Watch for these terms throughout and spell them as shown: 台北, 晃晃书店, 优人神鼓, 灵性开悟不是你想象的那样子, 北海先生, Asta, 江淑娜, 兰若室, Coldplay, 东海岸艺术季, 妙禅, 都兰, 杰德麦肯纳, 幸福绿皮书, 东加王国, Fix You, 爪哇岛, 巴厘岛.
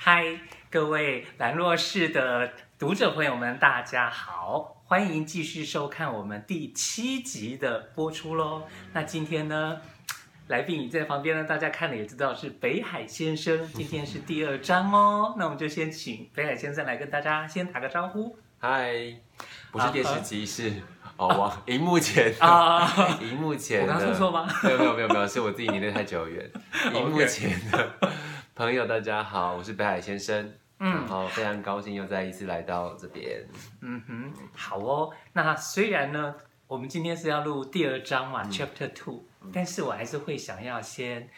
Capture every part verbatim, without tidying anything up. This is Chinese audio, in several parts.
嗨，各位兰若室的读者朋友们，大家好，欢迎继续收看我们第七集的播出咯。那今天呢，来宾已在旁边呢，大家看了也知道是北海先生，今天是第二章哦。那我们就先请北海先生来跟大家先打个招呼。嗨，不是电视机，是哦，哇，荧幕前啊，荧幕前，我刚说错吗？没有没有没有没有，是我自己年代太久远。荧幕前的朋友，大家好，我是北海先生，嗯，然后非常高兴又再一次来到这边。嗯哼，好哦。那虽然呢，我们今天是要录第二章嘛 ，Chapter Two，但是我还是会想要先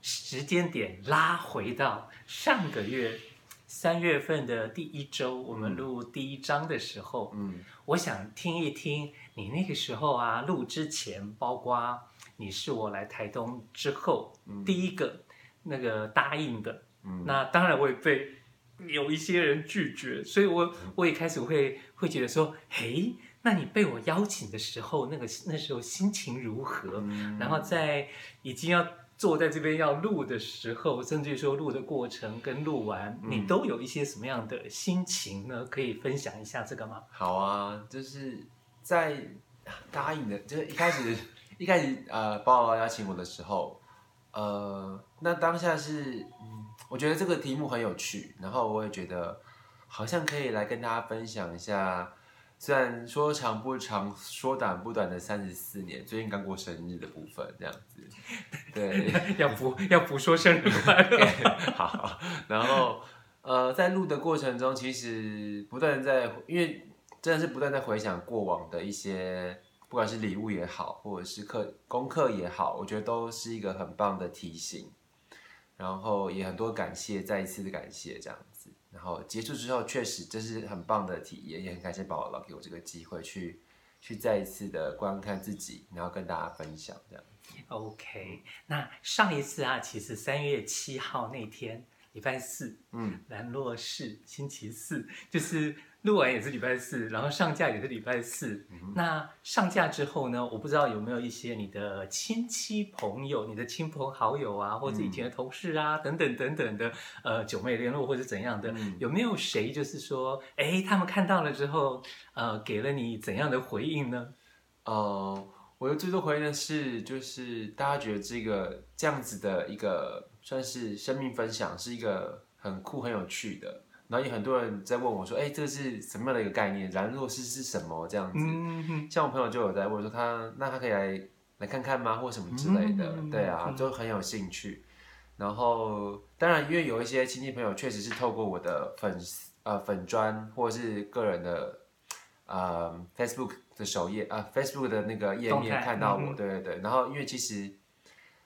时间点拉回到上个月。三月份的第一周，我们录第一章的时候，嗯，我想听一听你那个时候啊，录之前，包括你是我来台东之后、嗯、第一个那个答应的，嗯，那当然我也被有一些人拒绝，所以我我也开始会会觉得说，嘿，那你被我邀请的时候，那个那时候心情如何？嗯、然后在已经要。坐在这边要录的时候，甚至说录的过程跟录完、嗯、你都有一些什么样的心情呢？可以分享一下这个吗？好啊，就是在答应的，就是一开始一开始呃，包包邀请我的时候，呃，那当下是、嗯、我觉得这个题目很有趣，然后我也觉得好像可以来跟大家分享一下，虽然说长不长，说短不短的三十四年，最近刚过生日的部分这样子，对，要不要不说生日快乐？好，然后呃，在录的过程中，其实不断在，因为真的是不断在回想过往的一些，不管是礼物也好，或者是课功课也好，我觉得都是一个很棒的提醒，然后也很多感谢，再一次的感谢这样。然后结束之后，确实这是很棒的体验，也很感谢宝宝给我这个机会去去再一次的观看自己，然后跟大家分享这样。OK， 那上一次啊，其实三月七号那天，礼拜四，嗯，兰若室星期四，就是录完也是礼拜四，然后上架也是礼拜四。嗯、那上架之后呢，我不知道有没有一些你的亲戚朋友、你的亲朋好友啊，或者以前的同事啊，嗯、等等等等的，呃，久没联络或者怎样的，嗯、有没有谁就是说，哎，他们看到了之后，呃，给了你怎样的回应呢？呃，我的最多回应的是，就是大家觉得这个这样子的一个。算是生命分享是一个很酷很有趣的，然后有很多人在问我说：“哎、欸，这是什么样的一个概念？兰若室是什么？”这样子，像我朋友就有在问说他：“那他可以来来看看吗？或什么之类的。”对啊，就很有兴趣。然后当然，因为有一些亲戚朋友确实是透过我的粉呃粉专或是个人的呃 Facebook 的首页啊、呃、Facebook 的那个页面看到我，对对对。然后因为其实。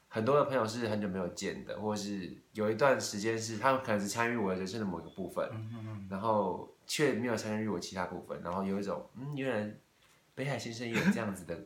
很多的朋友是很久没有见的，或是有一段时间是他们可能是参与我的人生的某一个部分，嗯嗯嗯然后却没有参与我其他部分，然后有一种嗯，原来北海先生也有这样子的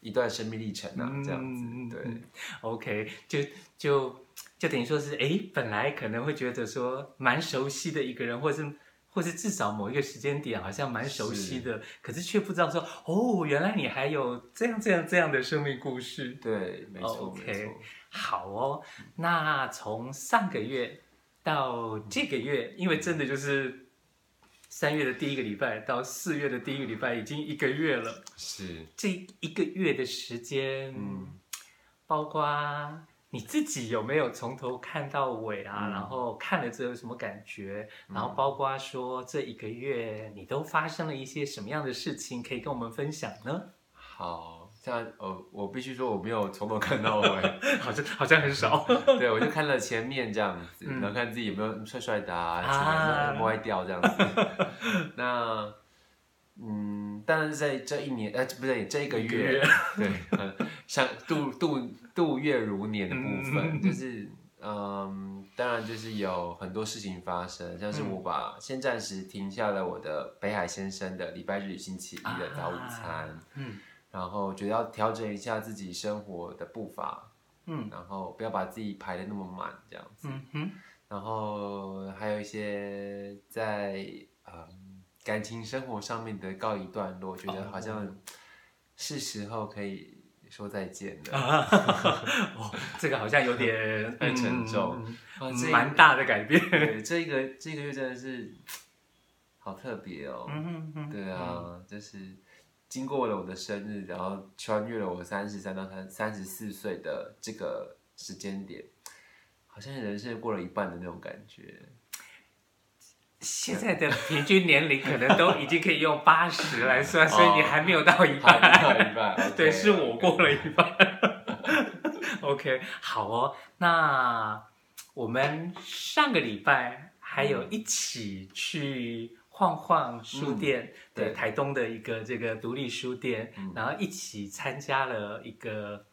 一段生命历程啊，嗯、这样子对。OK， 就就就等于说是哎，本来可能会觉得说蛮熟悉的一个人，或是。或是至少某一个时间点好像蛮熟悉的，是可是却不知道说哦，原来你还有这样这样这样的生命故事。对，没错， okay， 没错。好哦，那从上个月到这个月，因为真的就是三月的第一个礼拜到四月的第一个礼拜，已经一个月了。是这一个月的时间，嗯，包括。你自己有没有从头看到尾啊？嗯、然后看了之后有什么感觉？嗯、然后包括说这一个月你都发生了一些什么样的事情，可以跟我们分享呢？好，像呃，我必须说我没有从头看到尾，好像好像很少。对，我就看了前面这样子，嗯、然后看自己有没有帅帅的啊，啊有没有歪掉这样子。那嗯，但是在这一年，呃，不对，这一个月，个月对，嗯、像度度。度月如年的部分，就是嗯，当然就是有很多事情发生，像是我把先暂时停下了我的北海先生的礼拜日与星期一的早午餐，啊、嗯，然后觉得要调整一下自己生活的步伐，嗯，然后不要把自己排得那么满这样子，嗯哼，然后还有一些在嗯感情生活上面的告一段落，觉得好像是时候可以。说再见的、啊哦、这个好像有点很沉重、嗯哦这个、蛮大的改变。对，这个这个月真的是好特别哦、嗯哼哼对啊、嗯、就是经过了我的生日，然后穿越了我三十三到三十四岁的这个时间点，好像人生过了一半的那种感觉。现在的平均年龄可能都已经可以用八十来算，所以你还没有到一半，还没到一半。Okay, 对，是我过了一半。OK， 好哦。那我们上个礼拜还有一起去晃晃书店，嗯、对，台东的一个这个独立书店、嗯，然后一起参加了一个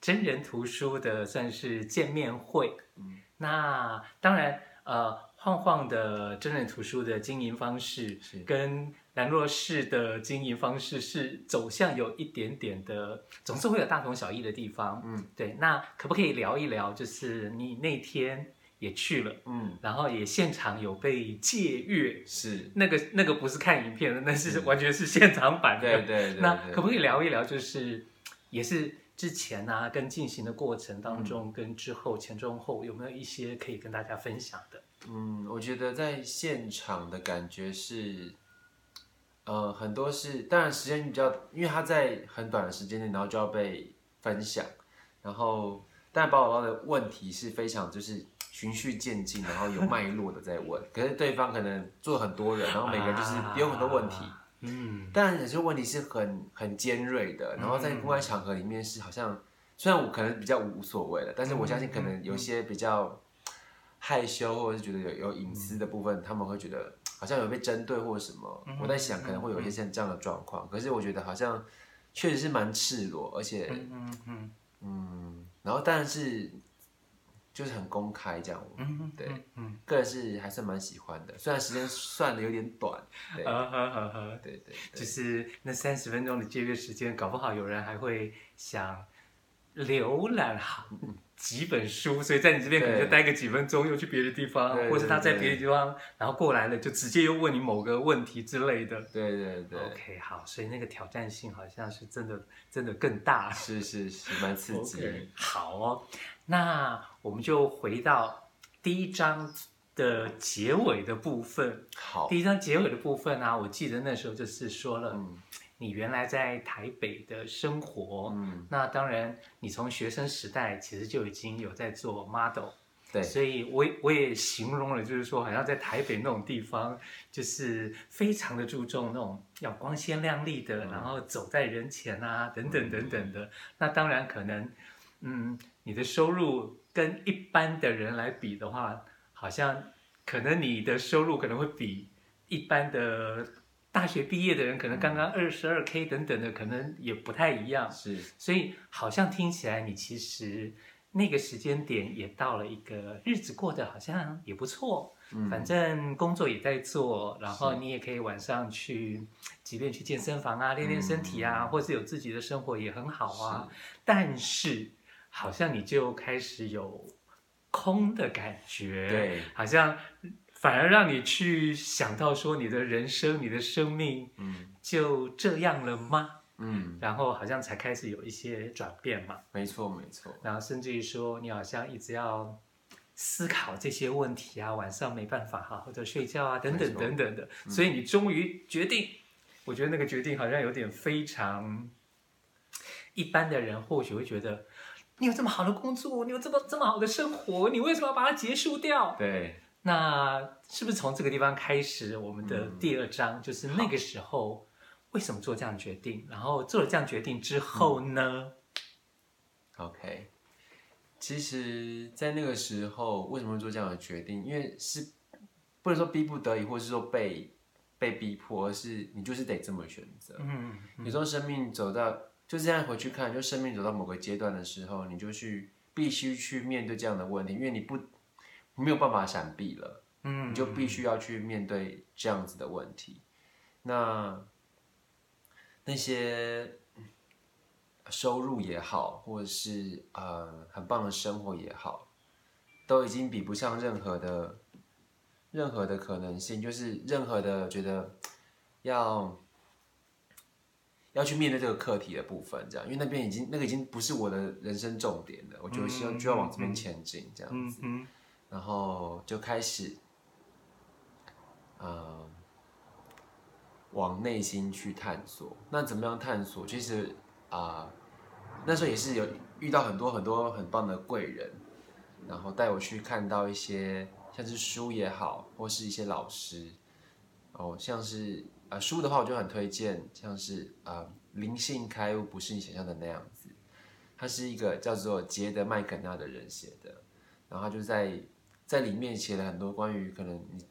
真人图书的算是见面会。嗯、那当然，呃。晃晃的真人图书的经营方式跟兰若市的经营方式是走向有一点点的，总是会有大同小异的地方。嗯，对。那可不可以聊一聊，就是你那天也去了，嗯，然后也现场有被借阅，是那个那个不是看影片的，那是完全是现场版的。对对 对, 对。那可不可以聊一聊，就是也是之前啊，跟进行的过程当中，嗯、跟之后前中后有没有一些可以跟大家分享的？嗯，我觉得在现场的感觉是，呃，很多是，当然时间比较，因为它在很短的时间内，然后就要被分享，然后，但宝宝的问题是非常就是循序渐进，然后有脉络的在问，可是对方可能做很多人，然后每个人就是有很多问题，啊、嗯，但有些问题是很很尖锐的，然后在公开场合里面是好像，虽然我可能比较无所谓了，但是我相信可能有些比较害羞或者是觉得有有隐私的部分、嗯，他们会觉得好像有被针对或什么。嗯、我在想可能会有一些这样的状况、嗯，可是我觉得好像确实是蛮赤裸，而且嗯 嗯, 嗯然后但是就是很公开这样，嗯、对，嗯，个人是还是蛮喜欢的，虽然时间算的有点短，对，啊哈哈哈，对 对, 对，就是那三十分钟的借阅时间，搞不好有人还会想浏览好几本书，所以在你这边可能就待个几分钟，又去别的地方，或者他在别的地方，然后过来了就直接又问你某个问题之类的。对对对。OK， 好，所以那个挑战性好像是真的，真的更大。是是是，蛮刺激。Okay, 好哦，那我们就回到第一章的结尾的部分。好，第一章结尾的部分啊，我记得那时候就是说了。嗯，你原来在台北的生活、嗯、那当然你从学生时代其实就已经有在做 model， 对，所以 我, 我也形容了，就是说好像在台北那种地方就是非常的注重那种要光鲜亮丽的、嗯、然后走在人前啊等等等等的、嗯、那当然可能嗯，你的收入跟一般的人来比的话，好像可能你的收入可能会比一般的大学毕业的人可能刚刚二十二 K 等等的、嗯，可能也不太一样。是，所以好像听起来你其实那个时间点也到了一个日子过得好像也不错，嗯、反正工作也在做，然后你也可以晚上去，即便去健身房啊练练身体啊、嗯，或是有自己的生活也很好啊。是，但是好像你就开始有空的感觉，对，好像。反而让你去想到说你的人生你的生命就这样了吗？嗯，然后好像才开始有一些转变嘛。没错没错，然后甚至于说你好像一直要思考这些问题啊，晚上没办法好好的睡觉啊等等等等的、嗯、所以你终于决定，我觉得那个决定好像有点非常一般的人或许会觉得，你有这么好的工作，你有这么这么好的生活，你为什么要把它结束掉？对，那是不是从这个地方开始我们的第二章、嗯、就是那个时候为什么做这样决定，然后做了这样决定之后呢、嗯、OK， 其实在那个时候为什么会做这样的决定，因为是不能说逼不得已或是说被被逼迫，而是你就是得这么选择。嗯，有时候生命走到就这样回去看，就生命走到某个阶段的时候，你就去必须去面对这样的问题，因为你不你没有办法闪避了，嗯，你就必须要去面对这样子的问题。那那些收入也好，或者是呃很棒的生活也好，都已经比不上任何的任何的可能性，就是任何的觉得要要去面对这个课题的部分，这样，因为那边已经那个已经不是我的人生重点了，我就希望就要往这边前进这样子，嗯嗯嗯，然后就开始，呃，往内心去探索。那怎么样探索？其实啊、呃，那时候也是有遇到很多很多很棒的贵人，然后带我去看到一些像是书也好，或是一些老师，哦，像是。呃、书的话，我就很推荐，像是呃《灵性开悟不是你想象的那样子》，它是一个叫做杰德麦肯纳的人写的，然后他就在在里面写了很多关于可能你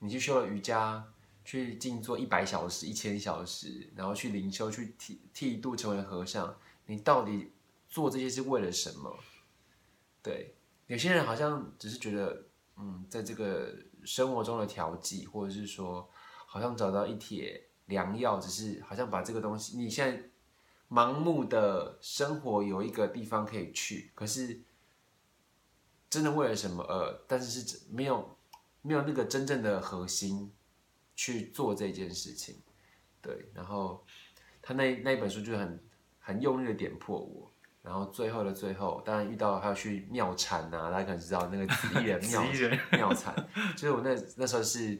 你去修了瑜伽，去静坐一百小时、一千小时，然后去灵修、去剃剃度成为和尚，你到底做这些是为了什么？对，有些人好像只是觉得，嗯，在这个生活中的调剂，或者是说。好像找到一帖良药，只是好像把这个东西，你现在盲目的生活有一个地方可以去，可是真的为了什么而，但是是没有没有那个真正的核心去做这件事情，对。然后他那那一本书就很很用力的点破我，然后最后的最后，当然遇到还要去妙禅啊，大家可能知道那个紫衣人妙妙禅，就是我那那时候是。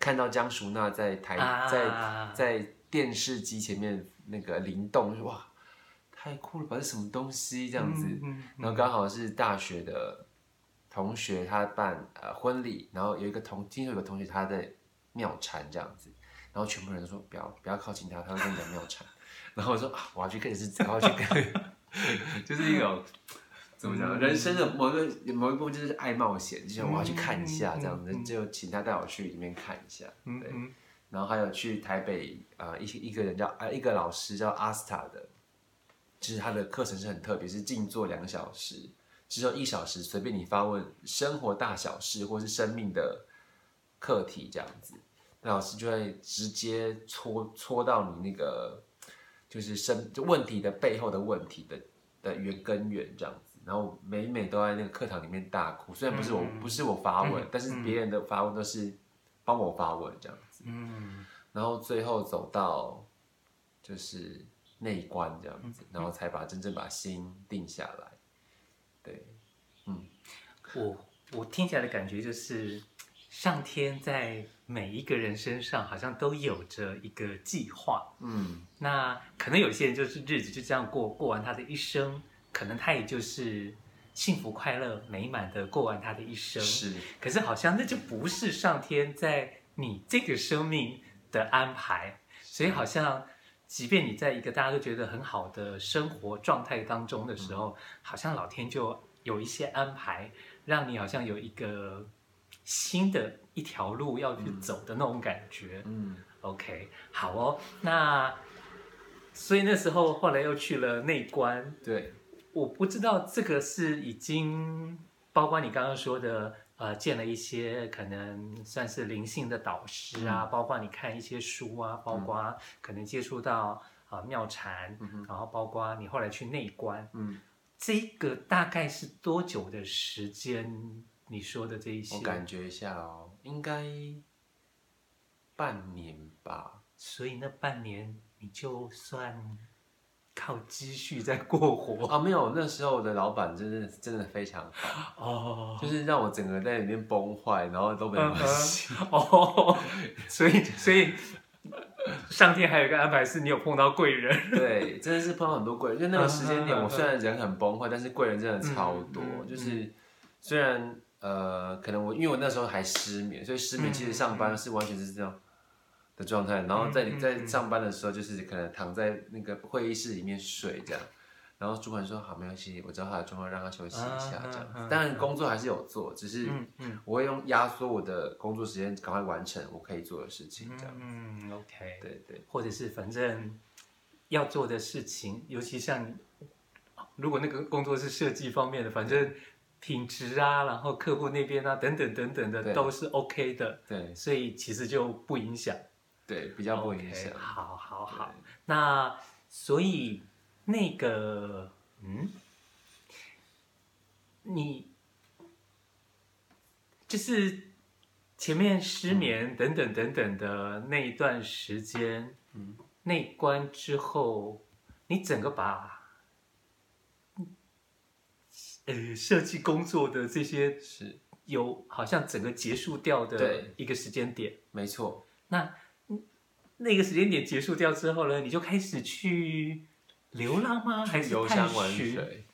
看到江淑娜在台、啊、在在电视机前面那个灵动，就哇，太酷了吧！这什么东西这样子？嗯嗯嗯、然后刚好是大学的同学，他办、呃、婚礼，然后有一个同听说有个同学他在妙禅这样子，然后全部人都说不要不要靠近他，他会跟你讲妙禅。然后我说啊，我要去跟是，我要去跟，就是一种怎么讲，人生的某一个某一部分就是爱冒险，就想我要去看一下这样子，就请他带我去里面看一下。对，然后还有去台北啊、呃，一一个人叫、呃、一个老师叫 Asta 的，就是他的课程是很特别，是静坐两小时，之后一小时随便你发问生活大小事或是生命的课题这样子，那老师就会直接戳戳到你那个就是生就问题的背后的问题的的原根源这样子。然后每每都在那个课堂里面大哭，虽然不是我、嗯、不是我发问、嗯，但是别人的发问都是帮我发问这样子。嗯、然后最后走到就是内观这样子，嗯、然后才把真正把心定下来。对，嗯，我我听起来的感觉就是，上天在每一个人身上好像都有着一个计划。嗯，那可能有些人就是日子就这样过，过完他的一生。可能他也就是幸福快乐美满的过完他的一生，是。可是好像那就不是上天在你这个生命的安排，所以好像即便你在一个大家都觉得很好的生活状态当中的时候，嗯、好像老天就有一些安排，让你好像有一个新的一条路要去走的那种感觉。嗯 ，OK， 好哦。那所以那时候后来又去了内观，对。我不知道这个是已经包括你刚刚说的，呃，见了一些可能算是灵性的导师啊，嗯、包括你看一些书啊，包括可能接触到啊、呃、妙禅、嗯，然后包括你后来去内观，嗯，这个大概是多久的时间？你说的这一些，我感觉一下哦，应该半年吧。所以那半年你就算。靠积蓄在过活啊！没有，那时候的老板真的真的非常好哦， oh. 就是让我整个在里面崩坏，然后都没关系哦。所以所以上天还有一个安排是你有碰到贵人，对，真的是碰到很多贵人。就那个时间点，我虽然人很崩坏，但是贵人真的超多。嗯、就是虽然呃，可能我因为我那时候还失眠，所以失眠其实上班是完全是这样。的状态，然后在你在上班的时候，就是可能躺在那个会议室里面睡这样，然后主管说好没关系，我知道他的状况，让他休息一下这样。当然工作还是有做，只是我会用压缩我的工作时间，赶快完成我可以做的事情这样。嗯 ，OK， 对对，或者是反正要做的事情，尤其像如果那个工作是设计方面的，反正。品质啊，然后客户那边啊，等等等等的都是 OK 的，对，所以其实就不影响。对，比较不影响。Okay, 好，好，好。那所以那个，嗯，你就是前面失眠等等等等的那一段时间，嗯，那一关之后，你整个把呃设计工作的这些是有好像整个结束掉的一个时间点，没错。那那个时间点结束掉之后呢，你就开始去流浪吗？还是游山玩水？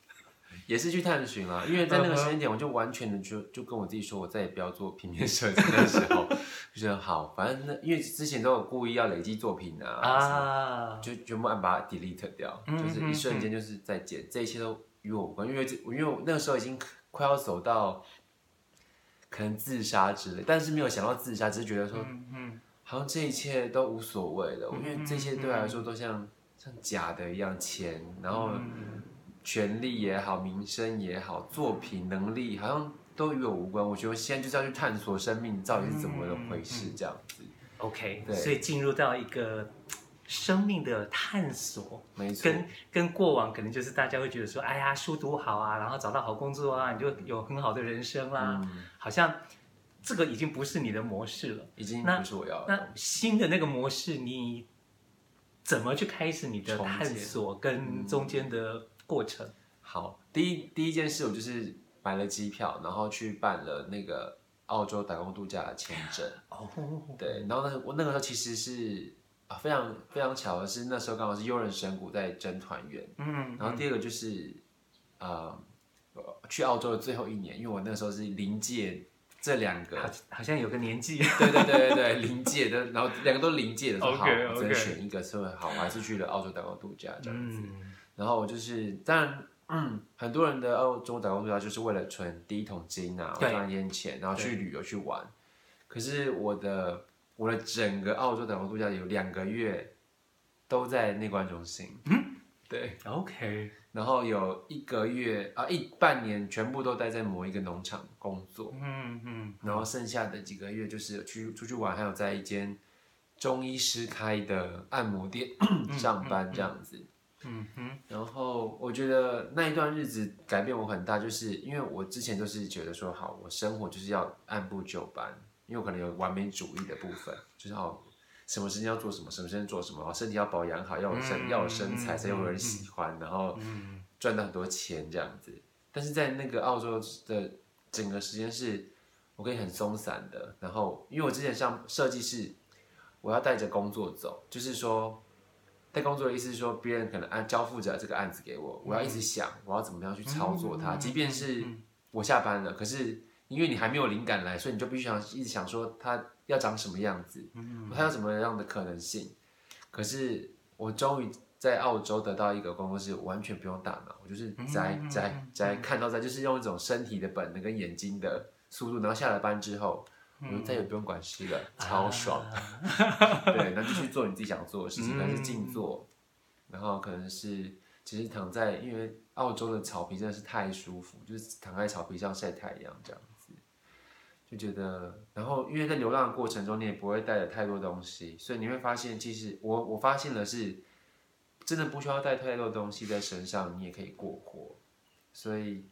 也是去探寻啦，因为在那个时间点，我就完全的就就跟我自己说，我再也不要做平面设计的时候，就觉得好，反正因为之前都有故意要累积作品啊，啊就全部按把它 delete 掉，嗯、就是一瞬间就是在剪，嗯、这一切都与我无关，因为因为我那个时候已经快要走到可能自杀之类，但是没有想到自杀，只是觉得说，嗯嗯、好像这一切都无所谓了，嗯、因为这些对我来说都像、嗯、像假的一样，钱，然后。嗯权力也好，名声也好，作品能力好像都与我无关。我觉得我现在就是要去探索生命到底是怎么回事，这样子。嗯嗯、OK， 所以进入到一个生命的探索，没错。跟跟过往可能就是大家会觉得说，哎呀，书读好啊，然后找到好工作啊，你就有很好的人生啦、啊嗯。好像这个已经不是你的模式了，已经不是我要的。那新的那个模式，你怎么去开始你的探索跟中间的、嗯？过程好，第一第一件事我就是买了机票，然后去办了那个澳洲打工度假的签证。哦，对，然后那我那个时候其实是、啊、非常非常巧的是，那时候刚好是优人神鼓在征团员。嗯，然后第二个就是、呃、去澳洲的最后一年，因为我那个时候是临界这两个，好，好像有个年纪。对对对对对，临界的，然后两个都临界的，说好， okay, okay. 只能选一个，所以好，我还是去了澳洲打工度假这样子。嗯然后我就是，当然、嗯，很多人的澳洲打工度假就是为了存第一桶金啊，赚一点钱，然后去旅游去玩。可是我的我的整个澳洲打工度假有两个月都在内观中心，嗯，对 ，OK。然后有一个月啊，一半年全部都待在某一个农场工作，嗯嗯。然后剩下的几个月就是去出去玩，还有在一间中医师开的按摩店上班这样子。嗯嗯嗯嗯哼，然后我觉得那一段日子改变我很大，就是因为我之前就是觉得说，好，我生活就是要按部就班，因为我可能有完美主义的部分，就是好，什么时间要做什么，什么时间做什么，然后身体要保养好，要有身、嗯、要有身材才有人喜欢，然后赚到很多钱这样子。但是在那个澳洲的整个时间是，我可以很松散的，然后因为我之前上设计是，我要带着工作走，就是说。在工作的意思是说，别人可能按交付着这个案子给我，我要一直想我要怎么样去操作它。即便是我下班了，可是因为你还没有灵感来，所以你就必须想一直想说它要长什么样子，它有什么样的可能性。可是我终于在澳洲得到一个工作是完全不用大脑，我就是摘摘摘看到摘，就是用一种身体的本能跟眼睛的速度，然后下了班之后。我再也不用管事了，超爽。啊、对，那就去做你自己想做的事情，但是静坐，然后可能是其实躺在，因为澳洲的草皮真的是太舒服，就是躺在草皮上晒太阳这样子，就觉得，然后因为在流浪的过程中，你也不会带着太多东西，所以你会发现，其实我我发现的是，真的不需要带太多东西在身上，你也可以过活，所以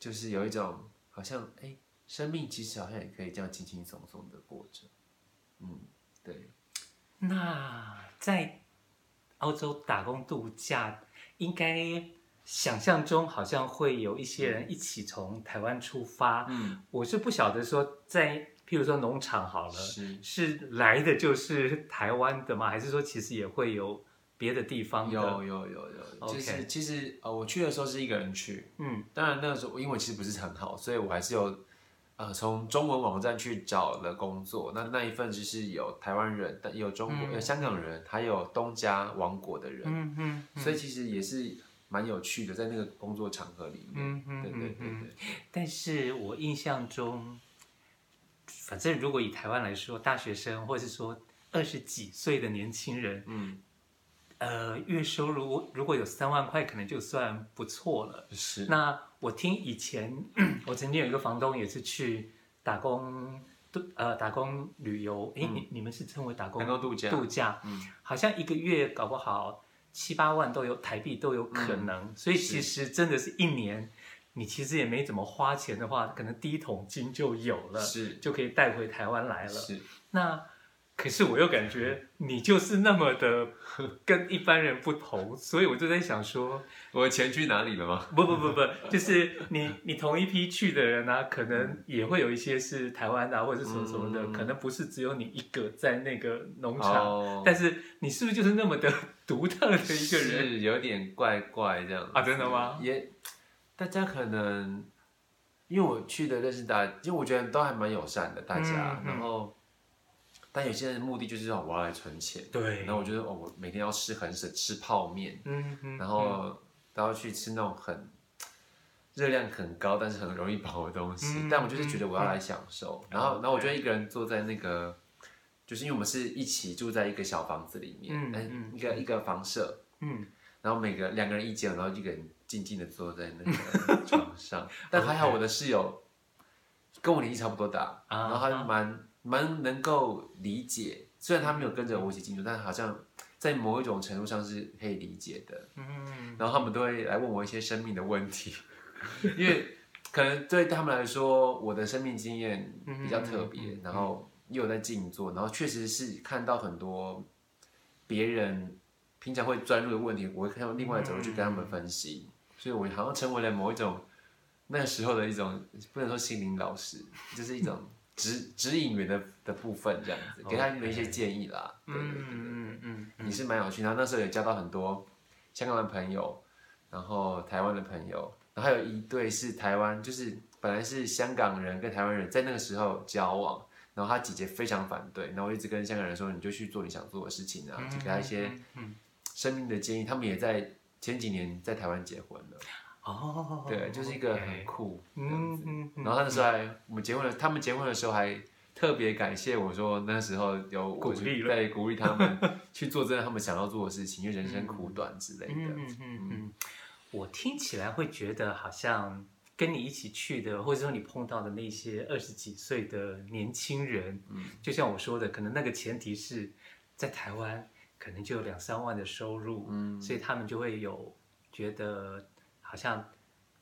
就是有一种好像哎。欸生命其实好像也可以这样轻轻松松的过着，嗯，对。那在澳洲打工度假，应该想象中好像会有一些人一起从台湾出发。嗯，我是不晓得说在，譬如说农场好了，是，是来的就是台湾的吗？还是说其实也会有别的地方的？有有有有，就、okay. 是其实呃，我去的时候是一个人去，嗯，当然那个时候英文其实不是很好，所以我还是有。呃，从中文网站去找了工作，那那一份就是有台湾人，但有中国、有香港人，还有东加王国的人，嗯嗯嗯、所以其实也是蛮有趣的，在那个工作场合里面，嗯嗯、对对对对。但是我印象中，反正如果以台湾来说，大学生或是说二十几岁的年轻人，嗯。呃，月收入如果有三万块，可能就算不错了。是。那我听以前，我曾经有一个房东也是去打工，呃，打工旅游。哎、嗯，你你们是称为打工度假？度假、嗯，好像一个月搞不好七八万都有台币都有可能。嗯、所以其实真的是一年，你其实也没怎么花钱的话，可能第一桶金就有了，是就可以带回台湾来了。是。那可是我又感觉你就是那么的跟一般人不同，所以我就在想说，我的钱去哪里了吗？不不不不，就是你你同一批去的人啊，可能也会有一些是台湾的、啊、或者是什么什么的、嗯，可能不是只有你一个在那个农场，哦、但是你是不是就是那么的独特的一个人？是有点怪怪这样啊？真的吗？也，大家可能因为我去的认识大家，因为我觉得都还蛮友善的，大家，嗯、然后。但有些人的目的就是我要来存钱，对。然后我觉得、哦、我每天要吃很省，吃泡面、嗯嗯，然后都要去吃那种很热量很高，但是很容易饱的东西、嗯。但我就是觉得我要来享受。嗯、然后，然后我就一个人坐在那个，就是因为我们是一起住在一个小房子里面，嗯嗯、一个一个房舍，嗯、然后每个两个人一间，然后一个人静静的坐在那个床上。但还好我的室友跟我年纪差不多大，啊、然后他蛮。蛮能够理解，虽然他没有跟着我一起进入，但好像在某一种程度上是可以理解的。嗯，然后他们都会来问我一些生命的问题，因为可能对他们来说，我的生命经验比较特别，嗯、然后又有在静坐，然后确实是看到很多别人平常会钻入的问题，我会看到另外的角度去跟他们分析，所以我好像成为了某一种那时候的一种不能说心灵老师，就是一种。指指引员 的, 的部分这样子，给他们一些建议啦。Okay. 对对对对对嗯嗯嗯，你是蛮有趣的。然后那时候也交到很多香港的朋友，然后台湾的朋友，然后还有一对是台湾，就是本来是香港人跟台湾人在那个时候交往，然后他姐姐非常反对，然后我一直跟香港人说，你就去做你想做的事情啊，就给他一些生命的建议。他们也在前几年在台湾结婚了。哦、oh, okay. ，对，就是一个很酷这样子。嗯嗯、然后那时候还、嗯、我们结婚了，他们结婚的时候还特别感谢我说那时候有鼓励了，在鼓励他们去做真的他们想要做的事情，因为人生苦短之类的。嗯嗯 嗯, 嗯我听起来会觉得好像跟你一起去的，或者说你碰到的那些二十几岁的年轻人、嗯，就像我说的，可能那个前提是在台湾可能就有两三万的收入，嗯、所以他们就会有觉得。好像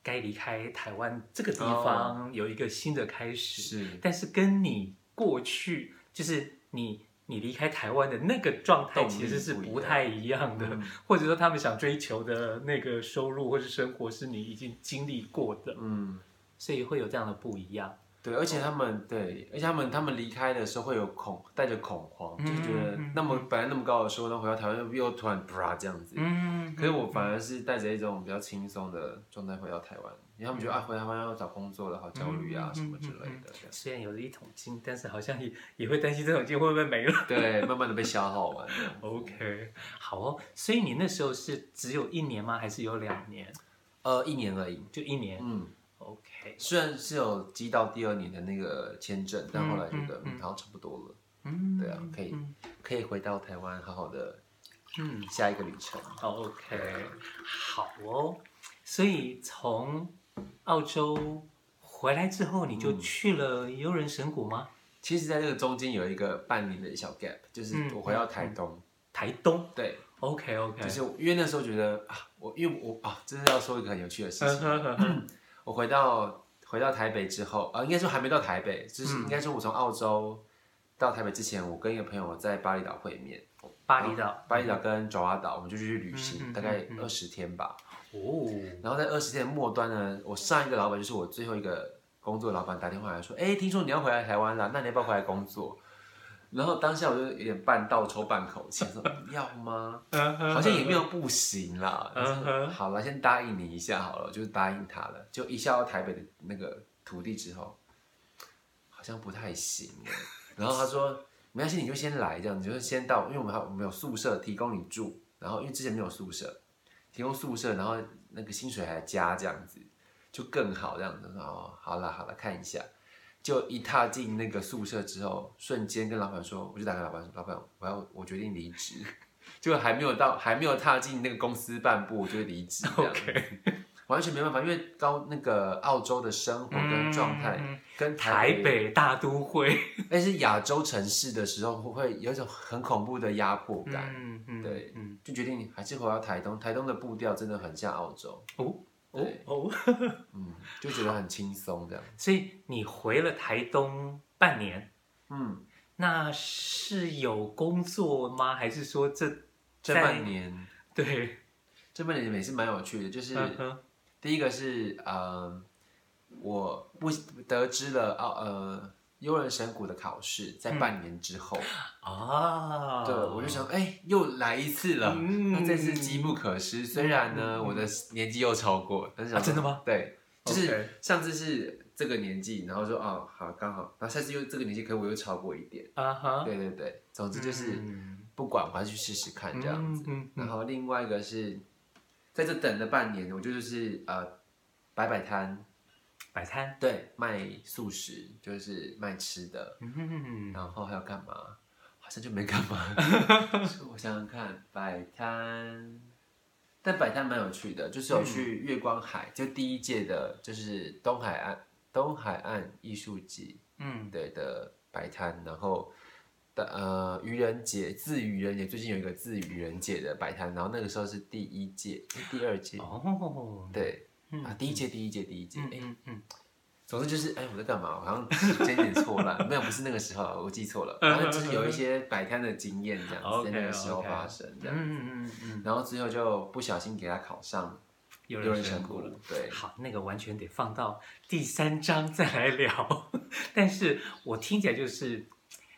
该离开台湾这个地方，有一个新的开始。哦、是，但是跟你过去，就是你你离开台湾的那个状态，其实是不太一样的。嗯、或者说，他们想追求的那个收入或是生活，是你已经经历过的。嗯，所以会有这样的不一样。对，而且他们对，而且他们他们离开的时候会有恐，带着恐慌，嗯、就觉得那么、嗯、本来那么高的收入，回到台湾又又突然啪这样子。嗯，可是我反而是带着一种比较轻松的状态回到台湾，因为他们觉得、嗯、啊，回台湾要找工作了，好焦虑啊、嗯、什么之类的。虽然有了一桶金，但是好像也也会担心这桶金会不会没了。对，慢慢的被消耗完。OK， 好哦。所以你那时候是只有一年吗？还是有两年？呃，一年而已，就一年。嗯。OK， 虽然是有积到第二年的那个签证，嗯、但后来觉得嗯，好像差不多了，嗯，对啊，可以、嗯、可以回到台湾，好好的，嗯，下一个旅程。OK， 好哦。所以从澳洲回来之后，你就去了优人神谷吗？嗯、其实，在这个中间有一个半年的小 gap， 就是我回到台东。嗯嗯、台东，对。OK OK， 就是因为那时候觉得啊，我因为我啊，真的要说一个很有趣的事情。我回到回到台北之后，呃，应该说还没到台北，就是应该说我从澳洲到台北之前，我跟一个朋友在巴厘岛会面。巴厘岛，巴厘岛跟爪哇岛，我们就去旅行，嗯、大概二十天吧。哦、嗯。然后在二十天的末端呢，我上一个老板就是我最后一个工作的老板打电话来说，哎，听说你要回来台湾了，那你要不要回来工作？然后当下我就有点半倒抽半口气，说要吗？好像也没有不行啦。好了，先答应你一下好了，就是答应他了。就一下到台北的那个土地之后，好像不太行。然后他说没关系，你就先来这样，你就先到，因为我们我们有宿舍提供你住，然后因为之前没有宿舍，提供宿舍，然后那个薪水还加这样子，就更好这样子。哦，好了好了，看一下。就一踏进那个宿舍之后，瞬间跟老板说，我就打给老板说，老板，我要我决定离职，就还没有到，还没有踏进那个公司半步，我就离职这样子， okay. 完全没办法，因为高那个澳洲的生活跟状态、嗯，跟台北, 台北大都会，但是亚洲城市的时候，会有一种很恐怖的压迫感，嗯嗯、对、嗯，就决定还是回到台东，台东的步调真的很像澳洲哦。哦哦，嗯，就觉得很轻松这样。所以你回了台东半年，嗯，那是有工作吗？还是说这这半年？对，这半年也是蛮有趣的，就是、uh-huh. 第一个是呃，我不得知了呃幽人神谷的考试在半年之后啊、嗯，对，我就想哎、欸，又来一次了，嗯、那这次机不可失。虽然呢、嗯、我的年纪又超过，但是、啊、真的吗？对，就是上次是。这个年纪，然后说哦好刚好，然后下次又这个年纪，可能我又超过一点啊哈， uh-huh. 对对对，总之就是、嗯、不管，我还是去试试看这样子、嗯嗯。然后另外一个是，在这等了半年，我就就是呃摆摆摊，摆摊对卖素食，就是卖吃的，嗯、然后还要干嘛？好像就没干嘛。我想想看，摆摊。但摆摊蛮有趣的，就是有去月光海，嗯、就第一届的，就是东海岸。东海岸艺术季，嗯，对的摆摊，然后的呃愚人节自愚人节，最近有一个自愚人节的摆摊，然后那个时候是第一届、第二届哦，对、嗯、啊，第一届、第一届、第一届，哎、嗯嗯，总之就是哎，我在干嘛？我好像时间点错了，没有，不是那个时候，我记错了，反正就是有一些摆摊的经验这样子，在那个时候发生这样子，嗯嗯嗯，然后之后就不小心给他考上。有人成功了，对，好，那个完全得放到第三章再来聊。但是我听起来就是，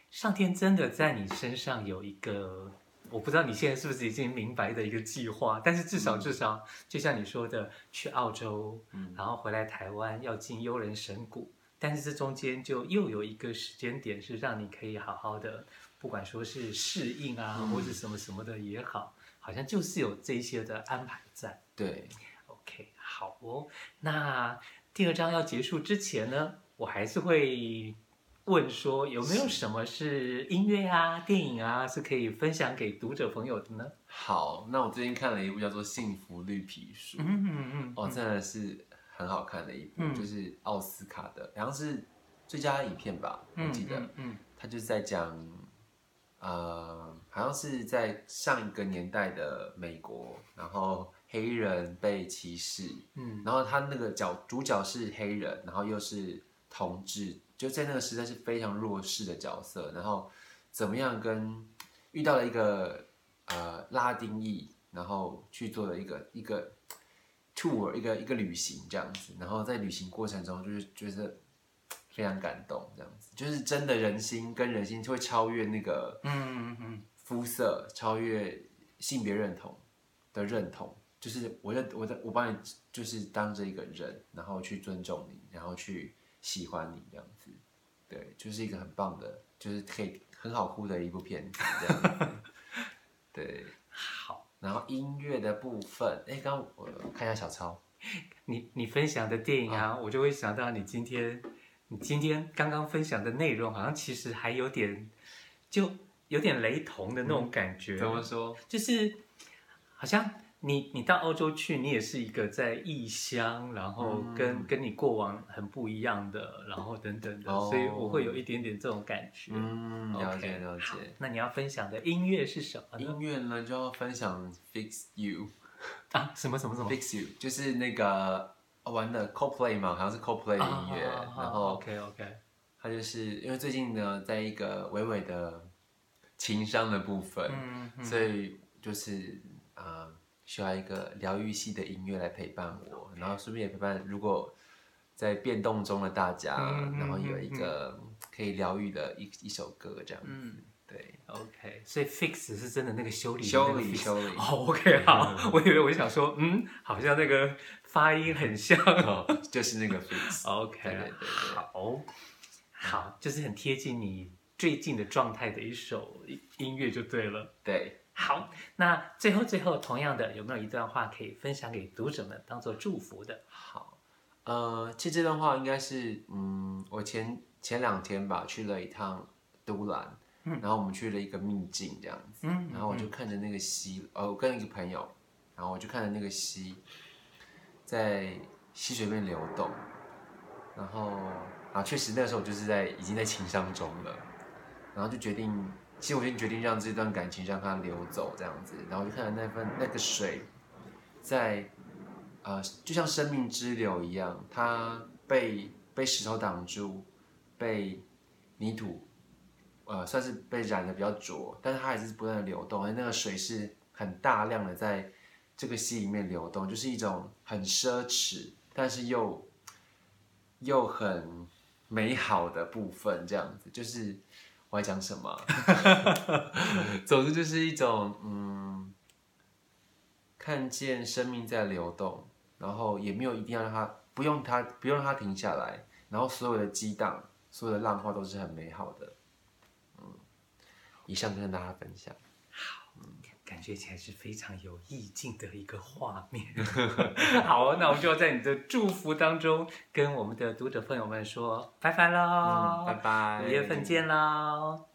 上天真的在你身上有一个，我不知道你现在是不是已经明白的一个计划，但是至少至少，嗯、就像你说的，去澳洲，嗯、然后回来台湾要进幽人神谷，但是这中间就又有一个时间点是让你可以好好的，不管说是适应啊，嗯、或者什么什么的也好，好像就是有这些的安排在，对。好哦，那第二章要结束之前呢，我还是会问说有没有什么是音乐啊、电影啊是可以分享给读者朋友的呢？好，那我最近看了一部叫做《幸福绿皮书》，嗯嗯 嗯, 嗯，哦，真的是很好看的一部，嗯、就是奥斯卡的，好像是最佳影片吧，我记得，嗯，嗯嗯它就是在讲，呃，好像是在上一个年代的美国，然后。黑人被歧视，嗯，然后他那个角主角是黑人，然后又是同志，就在那个时代是非常弱势的角色，然后怎么样跟遇到了一个呃拉丁裔，然后去做了一个一个 tour 一个一个旅行这样子，然后在旅行过程中就是觉得非常感动，这样子就是真的人心跟人心就会超越那个嗯嗯嗯肤色，超越性别认同的认同。就是我在我在我帮你，就是当着一个人，然后去尊重你，然后去喜欢你这样子，对，就是一个很棒的，就是可以很好哭的一部片子这样子，对。好，然后音乐的部分，哎，刚刚我看一下小超，你你分享的电影啊，哦、我就会想到你今天你今天刚刚分享的内容，好像其实还有点就有点雷同的那种感觉。嗯、怎么说？就是好像。你你到欧洲去，你也是一个在异乡，然后跟、嗯、跟你过往很不一样的，然后等等的，哦、所以我会有一点点这种感觉。嗯， okay, 了解了解。那你要分享的音乐是什么呢？音乐呢就要分享 Fix You 啊，什么什么什么 Fix You 就是那个玩的 Coldplay 嘛，好像是 Coldplay 音乐，啊、然后 OK OK， 它就是因为最近呢，在一个微微的情商的部分，嗯嗯、所以就是啊。呃需要一个疗愈系的音乐来陪伴我， okay. 然后顺便也陪伴如果在变动中的大家，嗯、然后有一个可以疗愈的 一, 一首歌这样子，嗯、对 ，OK， 所以 fix 是真的那个修理，修理，修理，哦、oh, ，OK， 好，嗯、我以为我想说，嗯，好像那个发音很像，oh, 就是那个 fix，OK，、okay. 对, 对, 对, 对好，好，就是很贴近你最近的状态的一首音乐就对了，对。好，那最后最后，同样的，有没有一段话可以分享给读者们，当做祝福的？好，呃，其实这段话应该是，嗯，我前前两天吧，去了一趟都兰，嗯，然后我们去了一个秘境这样子，嗯，然后我就看着那个溪，呃、嗯哦，我跟一个朋友，然后我就看着那个溪，在溪水边流动，然后啊，确实那个时候我就是在已经在情伤中了，然后就决定。其实我就决定让这段感情让它流走，这样子，然后就看到那份那个水在，在呃，就像生命之流一样，它被被石头挡住，被泥土呃算是被染得比较浊，但是它还是不断的流动，而那个水是很大量的在这个溪里面流动，就是一种很奢侈但是又又很美好的部分，这样子。就是我在讲什么、啊、总之就是一种嗯，看见生命在流动，然后也没有一定要让它不用它不用让它停下来，然后所有的激荡所有的浪花都是很美好的。嗯，以上跟大家分享。好，感觉起来是非常有意境的一个画面。好，那我们就要在你的祝福当中跟我们的读者朋友们说拜拜喽、嗯、拜拜，五月份见喽。